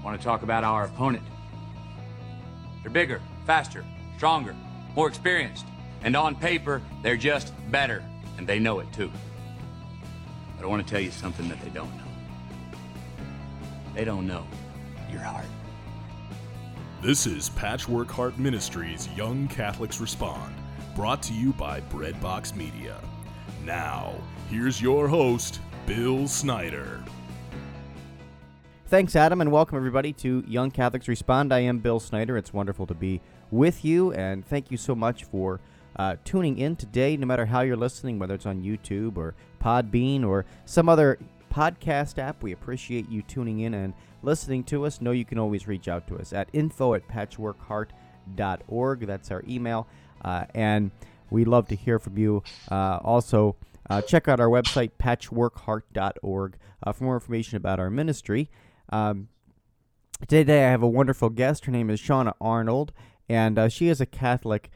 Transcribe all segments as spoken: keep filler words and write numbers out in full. I want to talk about our opponent. They're bigger, faster, stronger, more experienced, and on paper, they're just better, and they know it too. But I want to tell you something that they don't know. They don't know your heart. This is Patchwork Heart Ministries' Young Catholics Respond, brought to you by Breadbox Media. Now, here's your host, Bill Snyder. Thanks, Adam, and welcome everybody to Young Catholics Respond. I am Bill Snyder. It's wonderful to be with you, and thank you so much for uh, tuning in today, no matter how you're listening, whether it's on YouTube or Podbean or some other podcast app. We appreciate you tuning in and listening to us. Know you can always reach out to us at info at patchwork heart dot org. That's our email, uh, and we love to hear from you. Uh, also, uh, check out our website, patchwork heart dot org, uh, for more information about our ministry. Um, today, I have a wonderful guest. Her name is Shauna Arnold, and uh, she is a Catholic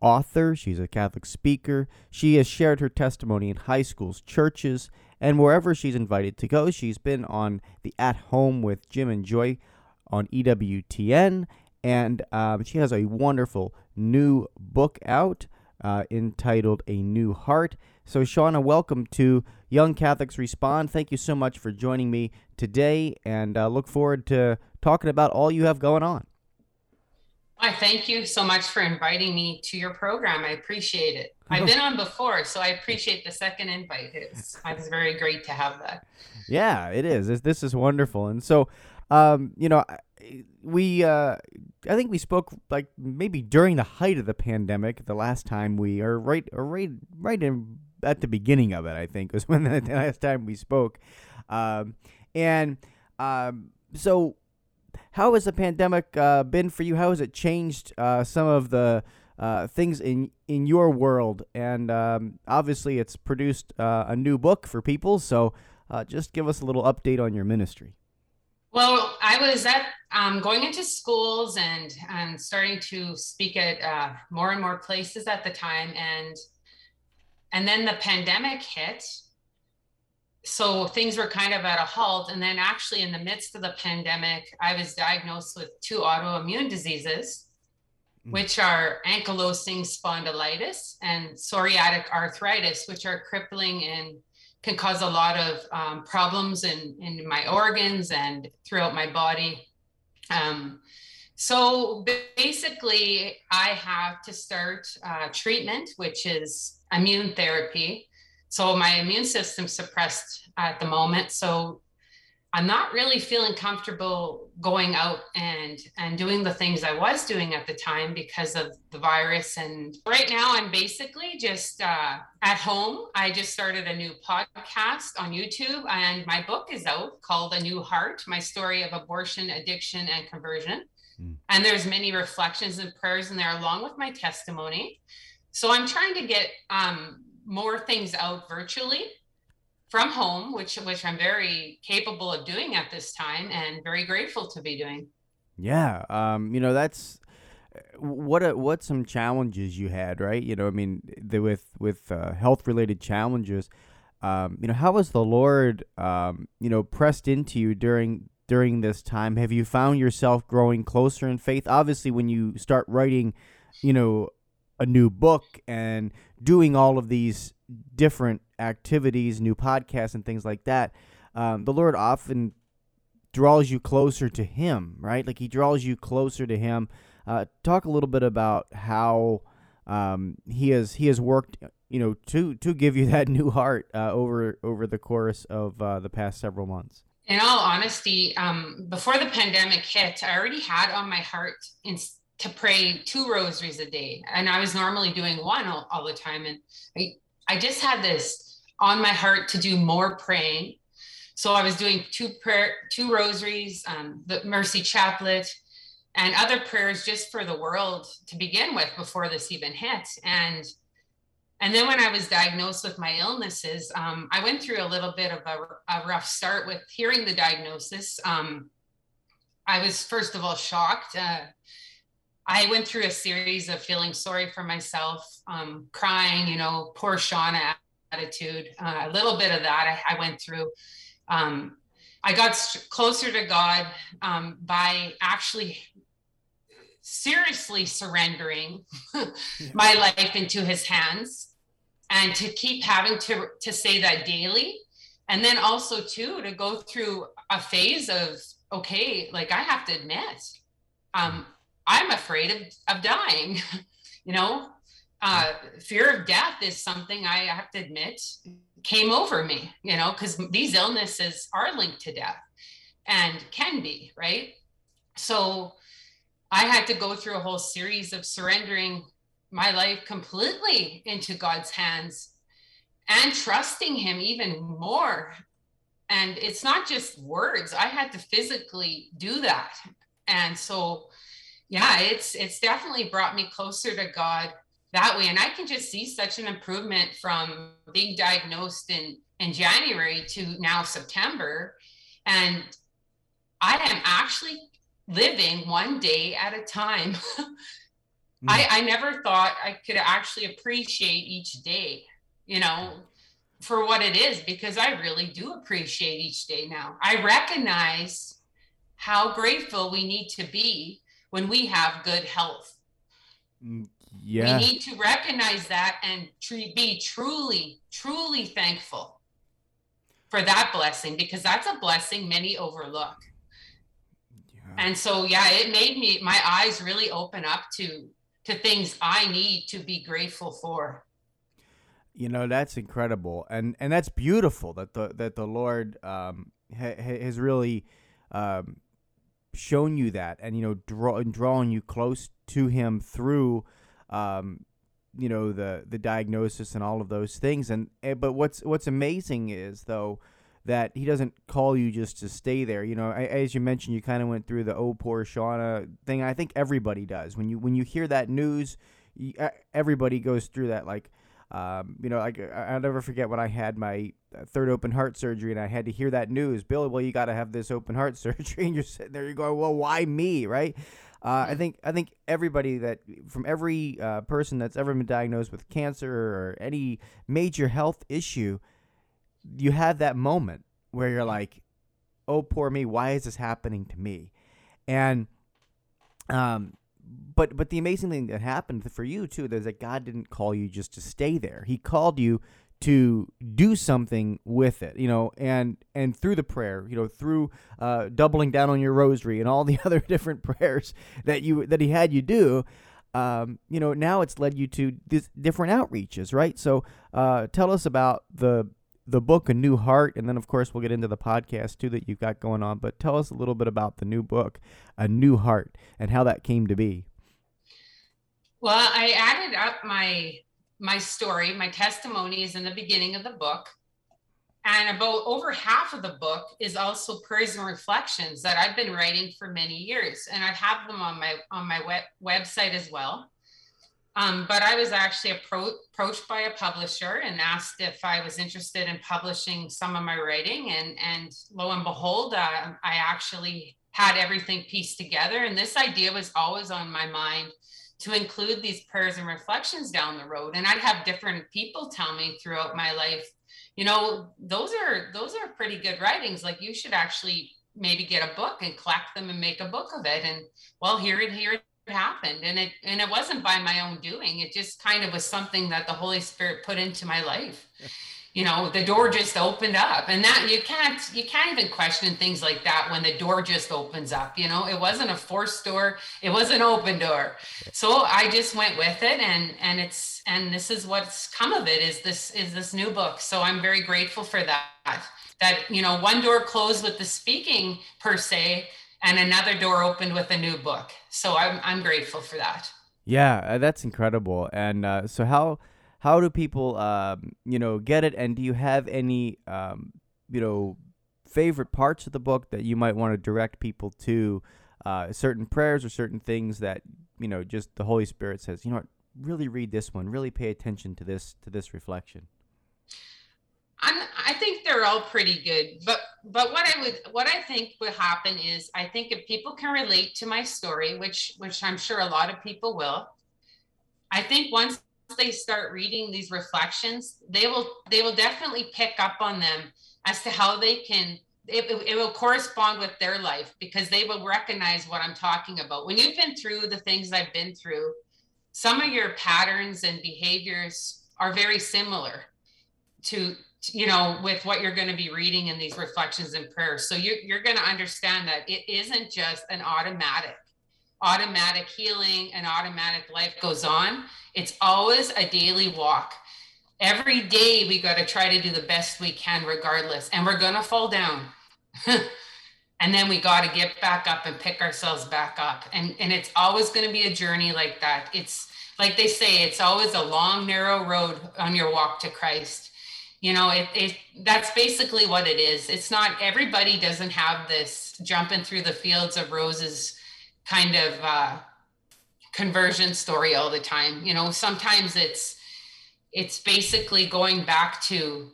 author. She's a Catholic speaker. She has shared her testimony in high schools, churches, and wherever she's invited to go. She's been on the At Home with Jim and Joy on E W T N, and um, she has a wonderful new book out uh, entitled A New Heart. So, Shauna, welcome to Young Catholics Respond. Thank you so much for joining me today, and uh, look forward to talking about all you have going on. I thank you so much for inviting me to your program. I appreciate it. I've been on before, so I appreciate the second invite. It's, it's very great to have that. Yeah, it is. This, this is wonderful. And so, um, you know, we uh, I think we spoke like maybe during the height of the pandemic the last time we, or right or right, right in, at the beginning of it, I think, was when the, the last time we spoke. Um, and um, so how has the pandemic uh, been for you? How has it changed uh, some of the Uh, things in in your world? And um, obviously it's produced uh, a new book for people, so uh, just give us a little update on your ministry. Well, I was at um, going into schools and um, starting to speak at uh, more and more places at the time, and and then the pandemic hit, so things were kind of at a halt. And then actually in the midst of the pandemic, I was diagnosed with two autoimmune diseases, which are ankylosing spondylitis and psoriatic arthritis, which are crippling and can cause a lot of um, problems in, in my organs and throughout my body. Um, so basically, I have to start uh, treatment, which is immune therapy. So my immune system's suppressed at the moment. So I'm not really feeling comfortable going out and, and doing the things I was doing at the time because of the virus. And right now I'm basically just uh, at home. I just started a new podcast on YouTube, and my book is out called A New Heart, My Story of Abortion, Addiction, and Conversion. Mm. And there's many reflections and prayers in there along with my testimony. So I'm trying to get um, more things out virtually from home, which which I'm very capable of doing at this time and very grateful to be doing. Yeah. Um, you know, that's what a, what some challenges you had, right? You know, I mean, the, with, with uh, health-related challenges, um, you know, how has the Lord, um, you know, pressed into you during during this time? Have you found yourself growing closer in faith? Obviously, when you start writing, you know, a new book and doing all of these different activities, new podcasts and things like that, um, the Lord often draws you closer to Him, right? Like He draws you closer to Him. Uh, talk a little bit about how um, He has He has worked, you know, to to give you that new heart uh, over over the course of uh, the past several months. In all honesty, um, before the pandemic hit, I already had on my heart in. to pray two rosaries a day. And I was normally doing one all, all the time. And I, I just had this on my heart to do more praying. So I was doing two prayer, two rosaries, um, the Mercy Chaplet and other prayers just for the world to begin with before this even hit. And, and then when I was diagnosed with my illnesses, um, I went through a little bit of a, a rough start with hearing the diagnosis. Um, I was, first of all, shocked. Uh, I went through a series of feeling sorry for myself, um, crying, you know, poor Shauna attitude, uh, a little bit of that I, I went through. Um, I got closer to God um, by actually seriously surrendering my life into his hands, and to keep having to, to say that daily. And then also too, to go through a phase of, okay, like I have to admit, um, I'm afraid of, of dying, you know, uh, fear of death is something I have to admit came over me, you know, because these illnesses are linked to death and can be, right? So I had to go through a whole series of surrendering my life completely into God's hands and trusting him even more. And it's not just words. I had to physically do that. And so, yeah, it's, it's definitely brought me closer to God that way. And I can just see such an improvement from being diagnosed in, in January to now September. And I am actually living one day at a time. Mm. I, I never thought I could actually appreciate each day, you know, for what it is, because I really do appreciate each day now. I recognize how grateful we need to be when we have good health. Yeah. We need to recognize that and tr- be truly, truly thankful for that blessing, because that's a blessing many overlook. Yeah. And so, yeah, it made me, my eyes really open up to, to things I need to be grateful for. You know, that's incredible. And, and that's beautiful that the, that the Lord um, ha- has really um, shown you that, and, you know, draw, drawing you close to him through, um, you know, the, the diagnosis and all of those things. And, but what's, what's amazing is though, that he doesn't call you just to stay there. You know, I, as you mentioned, you kind of went through the, oh, poor Shauna thing. I think everybody does. When you, when you hear that news, you, everybody goes through that. Like, Um, you know, like I'll never forget when I had my third open heart surgery, and I had to hear that news, Bill, well, you got to have this open heart surgery, and you're sitting there, you're going, well, why me? Right. Uh, I think, I think everybody that from every uh, person that's ever been diagnosed with cancer or any major health issue, you have that moment where you're like, oh, poor me. Why is this happening to me? And, um, But but the amazing thing that happened for you, too, is that God didn't call you just to stay there. He called you to do something with it, you know, and and through the prayer, you know, through uh, doubling down on your rosary and all the other different prayers that you that he had you do, um, you know, now it's led you to these different outreaches, right? So uh, tell us about the the book, A New Heart, and then, of course, we'll get into the podcast, too, that you've got going on. But tell us a little bit about the new book, A New Heart, and how that came to be. Well, I added up my my story, my testimony is in the beginning of the book. And about over half of the book is also prayers and reflections that I've been writing for many years. And I have them on my on my web, website as well. Um, but I was actually appro- approached by a publisher and asked if I was interested in publishing some of my writing. And, and lo and behold, uh, I actually had everything pieced together. And this idea was always on my mind to include these prayers and reflections down the road. And I'd have different people tell me throughout my life, you know, those are, those are pretty good writings. Like, you should actually maybe get a book and collect them and make a book of it. And well, here and here happened, and it and it wasn't by my own doing. It just kind of was something that the Holy Spirit put into my life. You know, the door just opened up, and that you can't you can't even question things like that when the door just opens up. You know, it wasn't a forced door, it was an open door. So I just went with it, and and it's and this is what's come of it is this is this new book. So I'm very grateful for that. That, you know, one door closed with the speaking per se, and another door opened with a new book. So I'm I'm grateful for that. Yeah, that's incredible. And uh, so how how do people um, you know, get it? And do you have any um, you know, favorite parts of the book that you might want to direct people to, uh, certain prayers or certain things that, you know, just the Holy Spirit says, you know what, really read this one, really pay attention to this to this reflection? I'm, I think they're all pretty good, but but what I would what I think would happen is, I think if people can relate to my story, which which I'm sure a lot of people will, I think once they start reading these reflections, they will they will definitely pick up on them as to how they can It, it will correspond with their life, because they will recognize what I'm talking about. When you've been through the things I've been through, some of your patterns and behaviors are very similar to, you know, with what you're going to be reading in these reflections and prayers. So you're, you're going to understand that it isn't just an automatic, automatic healing, an automatic life goes on. It's always a daily walk. Every day we got to try to do the best we can regardless, and we're going to fall down. And then we got to get back up and pick ourselves back up. And, and it's always going to be a journey like that. It's like they say, it's always a long, narrow road on your walk to Christ. You know, it, it that's basically what it is. It's not, everybody doesn't have this jumping through the fields of roses kind of uh, conversion story all the time. You know, sometimes it's, it's basically going back to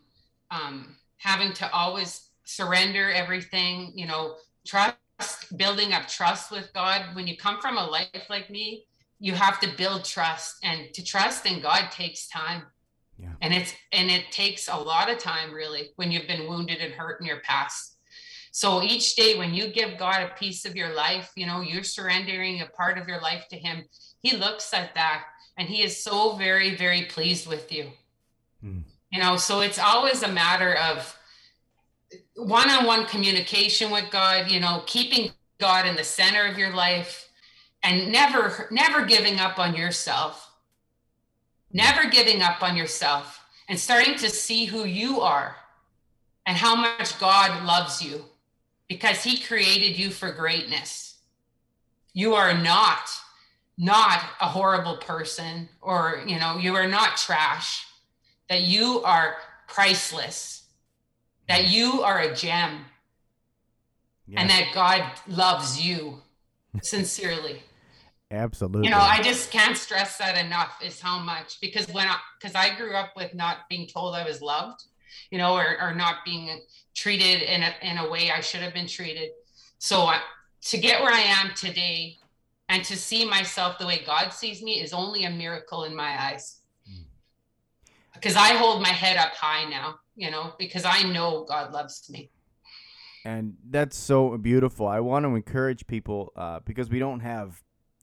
um, having to always surrender everything, you know, trust, building up trust with God. When you come from a life like me, you have to build trust, and to trust in God takes time. Yeah. And it's, and it takes a lot of time really, when you've been wounded and hurt in your past. So each day when you give God a piece of your life, you know, you're surrendering a part of your life to him. He looks at that and he is so very, very pleased with you. Mm. You know, so it's always a matter of one-on-one communication with God, you know, keeping God in the center of your life, and never, never giving up on yourself, never giving up on yourself, and starting to see who you are and how much God loves you, because he created you for greatness. You are not, not a horrible person, or, you know, you are not trash, that you are priceless, that you are a gem. Yes. And that God loves you sincerely. Absolutely. You know, I just can't stress that enough, is how much, because when I, because I grew up with not being told I was loved, you know, or, or not being treated in a, in a way I should have been treated. So I, to get where I am today and to see myself the way God sees me is only a miracle in my eyes. Because I hold my head up high now, you know, because I know God loves me. And that's so beautiful. I want to encourage people, uh, because we don't have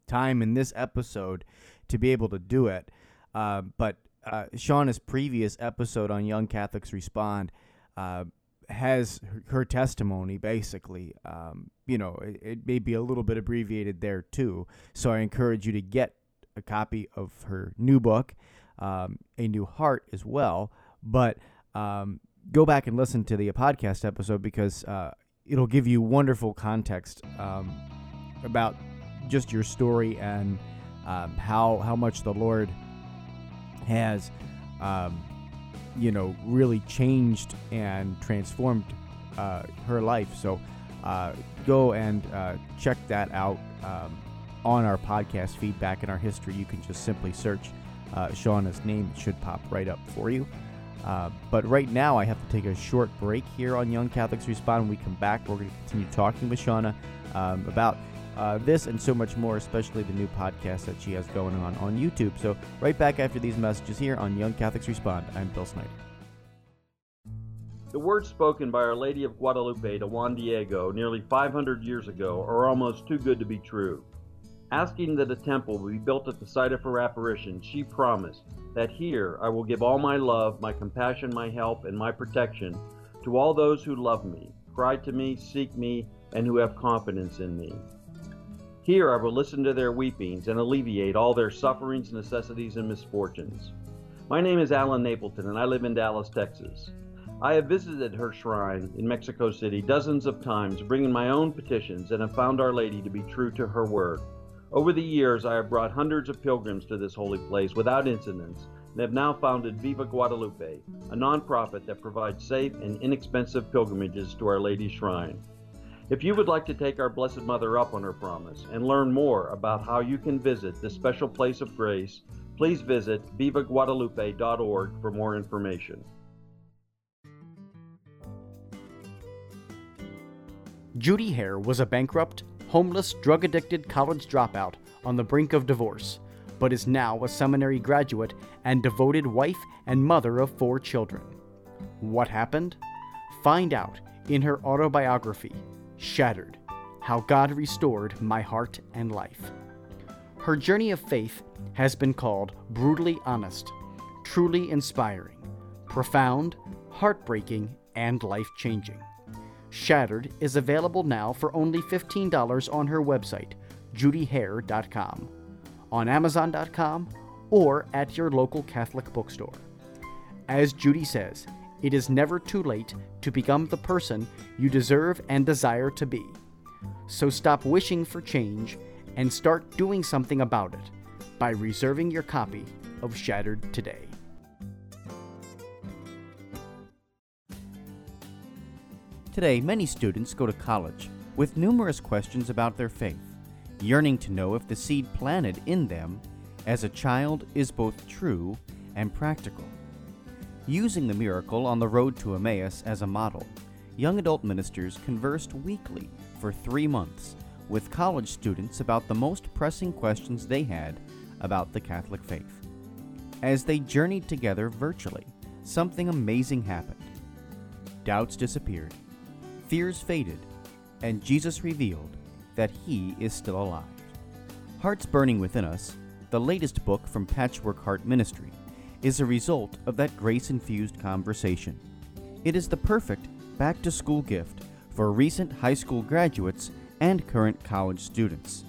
time in this episode to be able to do it. Uh, but uh, Shauna's previous episode on Young Catholics Respond uh, has her, her testimony, basically. Um, you know, it, it may be a little bit abbreviated there, too. So I encourage you to get a copy of her new book, um, A New Heart, as well. But Um, go back and listen to the podcast episode, because uh, it'll give you wonderful context um, about just your story and um, how how much the Lord has, um, you know, really changed and transformed uh, her life. So uh, go and uh, check that out um, on our podcast feed back in our history. You can just simply search uh, Shauna's name. It should pop right up for you. Uh, but right now, I have to take a short break here on Young Catholics Respond. When we come back, we're going to continue talking with Shauna um, about uh, this and so much more, especially the new podcast that she has going on on YouTube. So right back after these messages here on Young Catholics Respond. I'm Bill Snyder. The words spoken by Our Lady of Guadalupe to Juan Diego nearly five hundred years ago are almost too good to be true. Asking that a temple be built at the site of her apparition, she promised that here I will give all my love, my compassion, my help, and my protection to all those who love me, cry to me, seek me, and who have confidence in me. Here I will listen to their weepings and alleviate all their sufferings, necessities, and misfortunes. My name is Alan Napleton, and I live in Dallas, Texas. I have visited her shrine in Mexico City dozens of times, bringing my own petitions, and have found Our Lady to be true to her word. Over the years, I have brought hundreds of pilgrims to this holy place without incidents, and have now founded Viva Guadalupe, a nonprofit that provides safe and inexpensive pilgrimages to Our Lady's Shrine. If you would like to take our Blessed Mother up on her promise and learn more about how you can visit this special place of grace, please visit viva guadalupe dot org for more information. Judy Hare was a bankrupt, homeless, drug-addicted college dropout on the brink of divorce, but is now a seminary graduate and devoted wife and mother of four children. What happened? Find out in her autobiography, Shattered: How God Restored My Heart and Life. Her journey of faith has been called brutally honest, truly inspiring, profound, heartbreaking, and life-changing. Shattered is available now for only fifteen dollars on her website, judy hare dot com, on amazon dot com, or at your local Catholic bookstore. As Judy says, it is never too late to become the person you deserve and desire to be. So stop wishing for change and start doing something about it by reserving your copy of Shattered today. Today, many students go to college with numerous questions about their faith, yearning to know if the seed planted in them as a child is both true and practical. Using the miracle on the road to Emmaus as a model, young adult ministers conversed weekly for three months with college students about the most pressing questions they had about the Catholic faith. As they journeyed together virtually, something amazing happened. Doubts disappeared, fears faded, and Jesus revealed that He is still alive. Hearts Burning Within Us, the latest book from Patchwork Heart Ministry, is a result of that grace-infused conversation. It is the perfect back-to-school gift for recent high school graduates and current college students.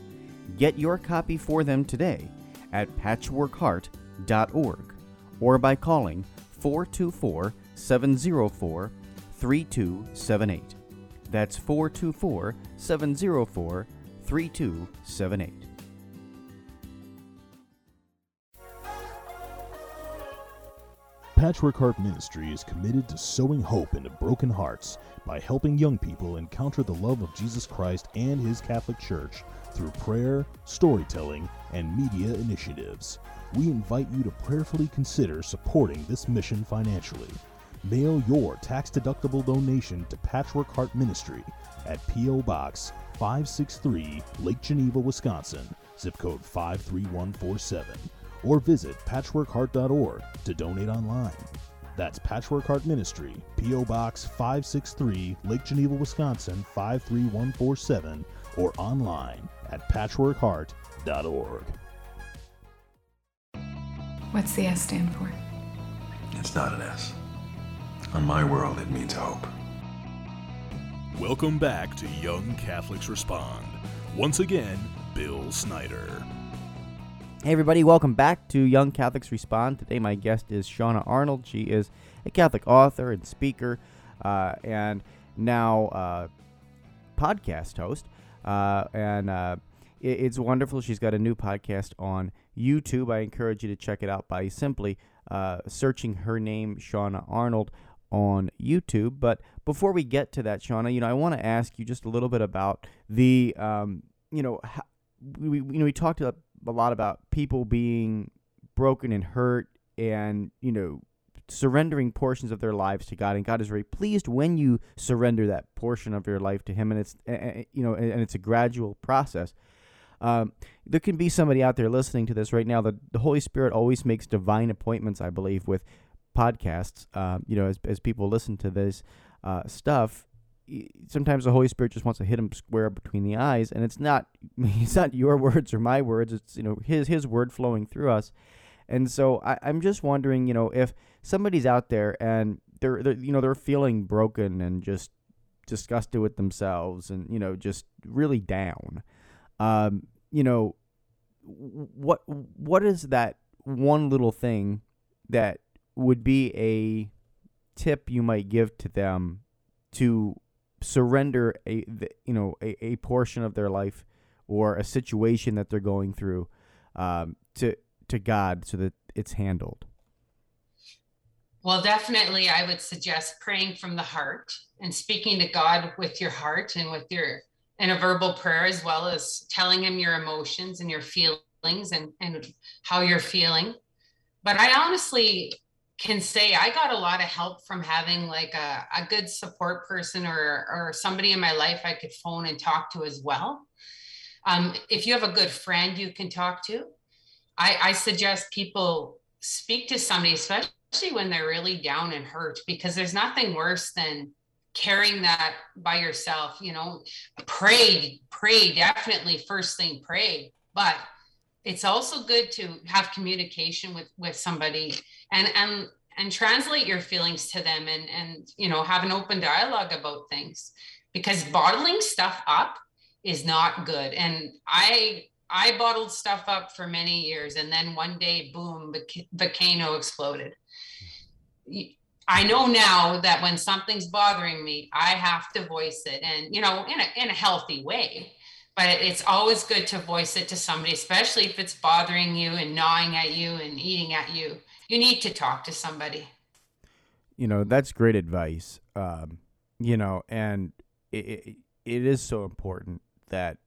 Get your copy for them today at patchwork heart dot org or by calling four two four, seven zero four, three two seven eight. That's four two four, seven zero four, three two seven eight. Patchwork Heart Ministry is committed to sowing hope into broken hearts by helping young people encounter the love of Jesus Christ and His Catholic Church through prayer, storytelling, and media initiatives. We invite you to prayerfully consider supporting this mission financially. Mail your tax-deductible donation to Patchwork Heart Ministry at P O. Box five sixty-three, Lake Geneva, Wisconsin, zip code five three one four seven. Or visit patchwork heart dot org to donate online. That's Patchwork Heart Ministry, P O. Box five sixty-three, Lake Geneva, Wisconsin, five three one four seven, or online at patchwork heart dot org. What's the S stand for? It's not an S. On my world, it means hope. Welcome back to Young Catholics Respond. Once again, Bill Snyder. Hey everybody, welcome back to Young Catholics Respond. Today my guest is Shauna Arnold. She is a Catholic author and speaker, uh, and now uh, podcast host. Uh, and uh, it, it's wonderful. She's got a new podcast on YouTube. I encourage you to check it out by simply uh, searching her name, Shauna Arnold, on YouTube. But before we get to that, Shauna, you know, I want to ask you just a little bit about the, um, you know, how, we you know we talked about a lot about people being broken and hurt and, you know, surrendering portions of their lives to God. And God is very pleased when you surrender that portion of your life to Him. And it's, you know, and it's a gradual process. Um, there can be somebody out there listening to this right now. The, the Holy Spirit always makes divine appointments, I believe, with podcasts. Uh, you know, as, as people listen to this uh, stuff, sometimes the Holy Spirit just wants to hit him square between the eyes, and it's not it's not your words or my words. It's, you know, his his word flowing through us. And so I, I'm just wondering, you know, if somebody's out there and they're, they're you know they're feeling broken and just disgusted with themselves and, you know, just really down, um, you know, what what is that one little thing that would be a tip you might give to them to surrender a you know a, a portion of their life or a situation that they're going through um, to to God so that it's handled? Well, definitely, I would suggest praying from the heart and speaking to God with your heart and with your and a verbal prayer, as well as telling Him your emotions and your feelings and and how you're feeling. But I honestly can say I got a lot of help from having like a, a good support person or, or somebody in my life I could phone and talk to as well. Um, if you have a good friend you can talk to, I, I suggest people speak to somebody, especially when they're really down and hurt, because there's nothing worse than carrying that by yourself, you know, pray, pray, definitely first thing, pray. But it's also good to have communication with, with somebody and, and, and translate your feelings to them and, and, you know, have an open dialogue about things, because bottling stuff up is not good. And I, I bottled stuff up for many years, and then one day, boom, the volcano exploded. I know now that when something's bothering me, I have to voice it, and, you know, in a, in a healthy way, but it's always good to voice it to somebody, especially if it's bothering you and gnawing at you and eating at you. You need to talk to somebody. You know, that's great advice. Um, you know, and it, it, it is so important that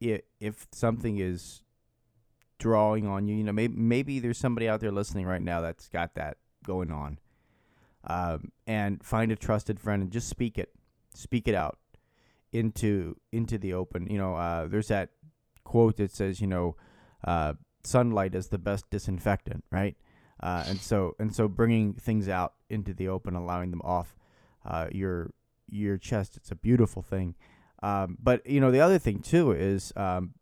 it, if something is drawing on you, you know, maybe, maybe there's somebody out there listening right now that's got that going on. Um, and find a trusted friend and just speak it, speak it out into, into the open. You know, uh, there's that quote that says, you know, uh, sunlight is the best disinfectant, right? Uh, and so, and so bringing things out into the open, allowing them off, uh, your, your chest, it's a beautiful thing. Um, but, you know, the other thing, too, is um,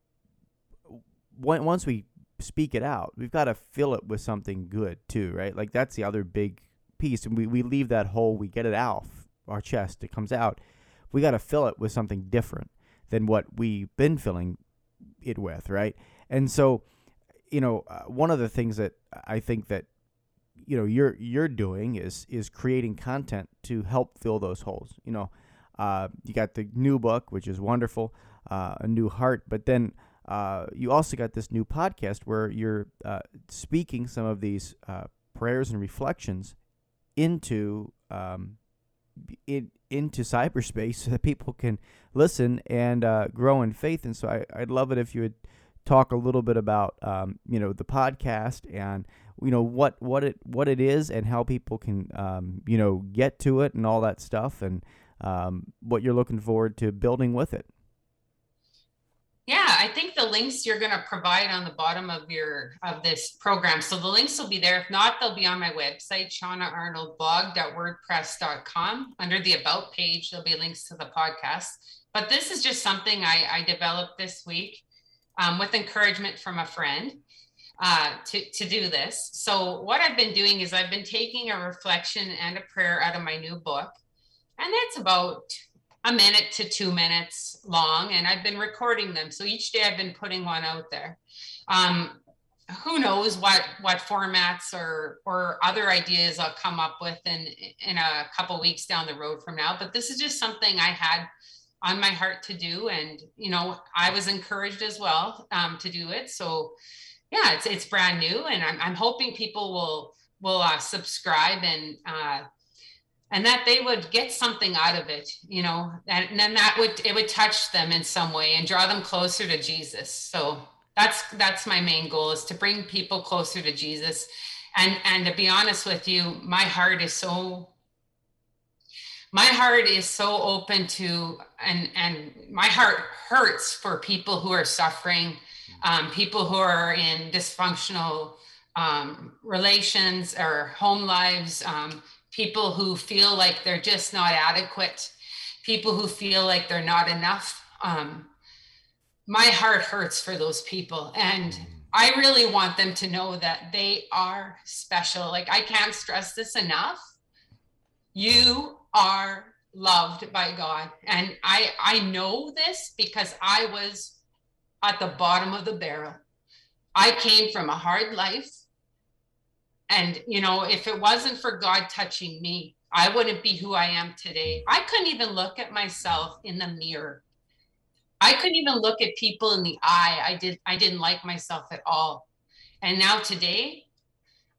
w- once we speak it out, we've got to fill it with something good, too, right? Like, that's the other big piece. And we, we leave that hole, we get it out, our chest, it comes out. We got to fill it with something different than what we've been filling it with, right? And so, you know, uh, one of the things that I think that, you know, you're you're doing is is creating content to help fill those holes, you know. Uh, you got the new book, which is wonderful, uh, A New Heart. But then uh, you also got this new podcast where you're uh, speaking some of these uh, prayers and reflections into um, it, into cyberspace so that people can listen and uh, grow in faith. And so I, I'd love it if you would talk a little bit about um, you know, the podcast and, you know, what what it what it is and how people can um, you know, get to it and all that stuff, and Um, what you're looking forward to building with it. Yeah, I think the links you're going to provide on the bottom of your of this program. So the links will be there. If not, they'll be on my website, Shauna Arnold Blog dot wordpress dot com. Under the About page, there'll be links to the podcast. But this is just something I, I developed this week um, with encouragement from a friend uh, to, to do this. So what I've been doing is I've been taking a reflection and a prayer out of my new book. And that's about a minute to two minutes long. And I've been recording them. So each day I've been putting one out there. Um, who knows what, what formats or, or other ideas I'll come up with in, in a couple weeks down the road from now. But this is just something I had on my heart to do. And, you know, I was encouraged as well um, to do it. So yeah, it's, it's brand new. And I'm, I'm hoping people will, will uh, subscribe and, uh, and that they would get something out of it, you know, and, and then that would, it would touch them in some way and draw them closer to Jesus. So that's, that's my main goal, is to bring people closer to Jesus. And, and to be honest with you, my heart is so, my heart is so open to, and, and my heart hurts for people who are suffering, um, people who are in dysfunctional um, relations or home lives, um, people who feel like they're just not adequate, people who feel like they're not enough. Um, my heart hurts for those people. And I really want them to know that they are special. Like, I can't stress this enough. You are loved by God. And I, I know this because I was at the bottom of the barrel. I came from a hard life. And, you know, if it wasn't for God touching me, I wouldn't be who I am today. I couldn't even look at myself in the mirror. I couldn't even look at people in the eye. I did. I didn't like myself at all. And now today,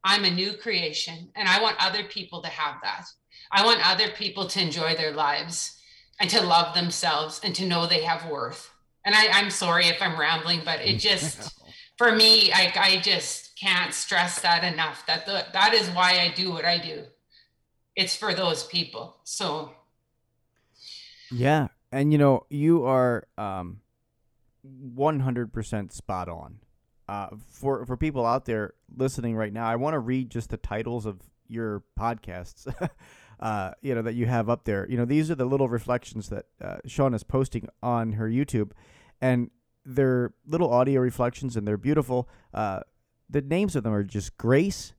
I'm a new creation, and I want other people to have that. I want other people to enjoy their lives and to love themselves and to know they have worth. And I, I'm sorry if I'm rambling, but it just, for me, I, I just... can't stress that enough, that the, that is why I do what I do. It's for those people. So yeah. And you know, you are um one hundred percent spot on. uh for for people out there listening right now, I want to read just the titles of your podcasts uh, you know, that you have up there. You know, these are the little reflections that uh, Shauna's posting on her YouTube, and they're little audio reflections, and they're beautiful. Uh, the names of them are just Grace,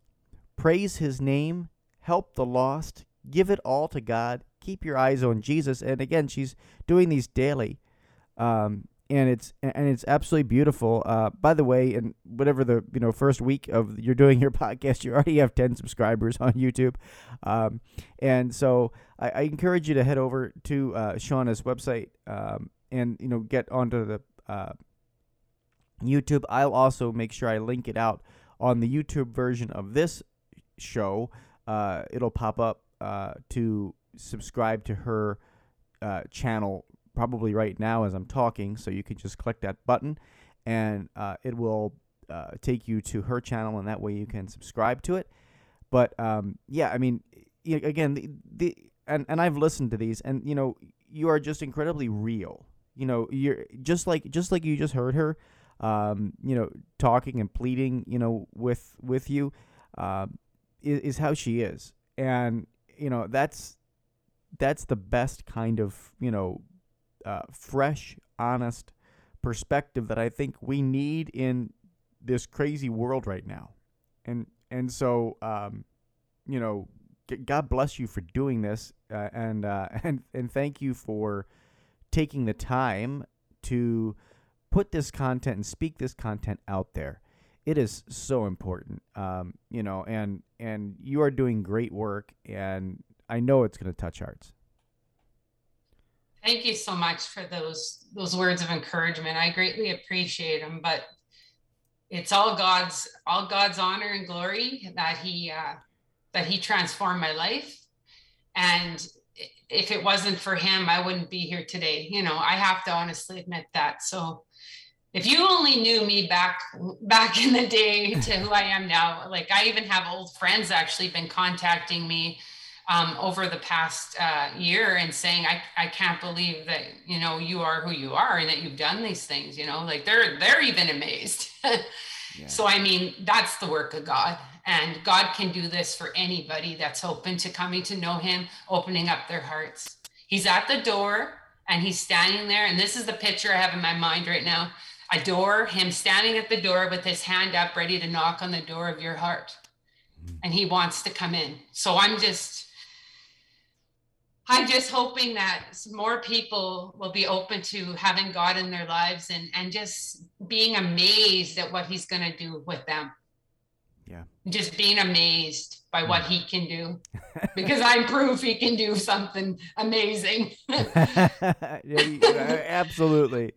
Praise His Name, Help the Lost, Give It All to God, Keep Your Eyes on Jesus. And again, she's doing these daily, um, and it's and it's absolutely beautiful. Uh, by the way, in whatever the you know first week of you're doing your podcast, you already have ten subscribers on YouTube, um, and so I, I encourage you to head over to uh, Shauna's website um, and you know get onto the uh, YouTube. I'll also make sure I link it out on the YouTube version of this show. Uh, it'll pop up uh, to subscribe to her uh, channel probably right now as I'm talking, so you can just click that button, and uh, it will uh, take you to her channel, and that way you can subscribe to it. But um, yeah, I mean, again, the, the and and I've listened to these, and you know, you are just incredibly real. You know, you're just like just like you just heard her, um, you know, talking and pleading, you know, with with you, uh, is, is how she is, and you know, that's that's the best kind of you know. Uh, fresh, honest perspective that I think we need in this crazy world right now. And and so, um, you know, g- God bless you for doing this, uh, and uh, and and thank you for taking the time to put this content and speak this content out there. It is so important, um, you know, and, and you are doing great work, and I know it's going to touch hearts. Thank you so much for those those words of encouragement. I greatly appreciate them, but it's all God's all God's honor and glory that he uh, that he transformed my life. And if it wasn't for him, I wouldn't be here today. You know, I have to honestly admit that. So if you only knew me back back in the day to who I am now, like I even have old friends actually been contacting me Um, over the past uh, year and saying, I, I can't believe that, you know, you are who you are and that you've done these things, you know, like they're, they're even amazed. Yeah. So, I mean, that's the work of God, and God can do this for anybody that's open to coming to know him, opening up their hearts. He's at the door and he's standing there. And this is the picture I have in my mind right now. A door, him standing at the door with his hand up, ready to knock on the door of your heart. Mm. And he wants to come in. So I'm just, I'm just hoping that more people will be open to having God in their lives, and, and just being amazed at what he's going to do with them. Yeah. Just being amazed by yeah. what he can do, because I'm proof he can do something amazing. Yeah, absolutely.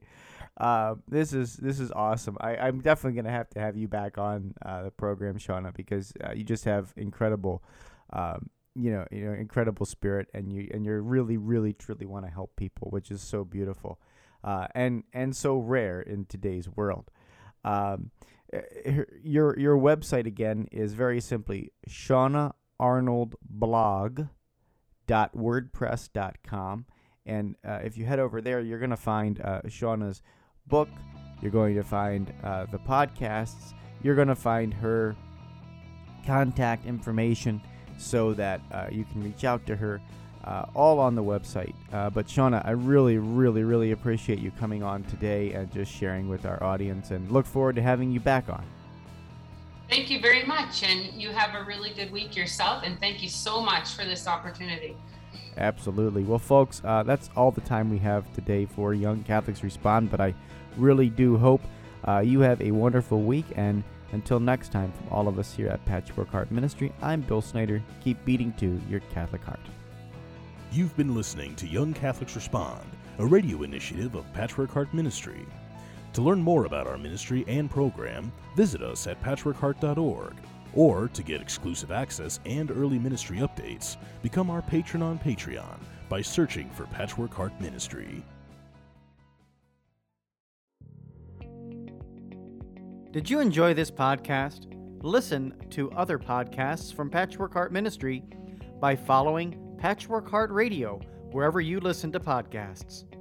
Uh, this is, this is awesome. I, I'm definitely going to have to have you back on uh, the program, Shauna, because uh, you just have incredible, um, you know, you know, incredible spirit, and you and you're really, really, truly want to help people, which is so beautiful, uh, and and so rare in today's world. Um, your your website again is very simply Shauna Arnold Blog dot wordpress dot com, and uh, if you head over there, you're gonna find uh, Shauna's book. You're going to find uh, the podcasts. You're gonna find her contact information, so that uh, you can reach out to her, uh, all on the website. Uh, but Shauna, I really, really, really appreciate you coming on today and just sharing with our audience, and look forward to having you back on. Thank you very much. And you have a really good week yourself. And thank you so much for this opportunity. Absolutely. Well, folks, uh, that's all the time we have today for Young Catholics Respond. But I really do hope uh, you have a wonderful week, and until next time, from all of us here at Patchwork Heart Ministry, I'm Bill Snyder. Keep beating to your Catholic heart. You've been listening to Young Catholics Respond, a radio initiative of Patchwork Heart Ministry. To learn more about our ministry and program, visit us at patchwork heart dot org. Or to get exclusive access and early ministry updates, become our patron on Patreon by searching for Patchwork Heart Ministry. Did you enjoy this podcast? Listen to other podcasts from Patchwork Heart Ministry by following Patchwork Heart Radio wherever you listen to podcasts.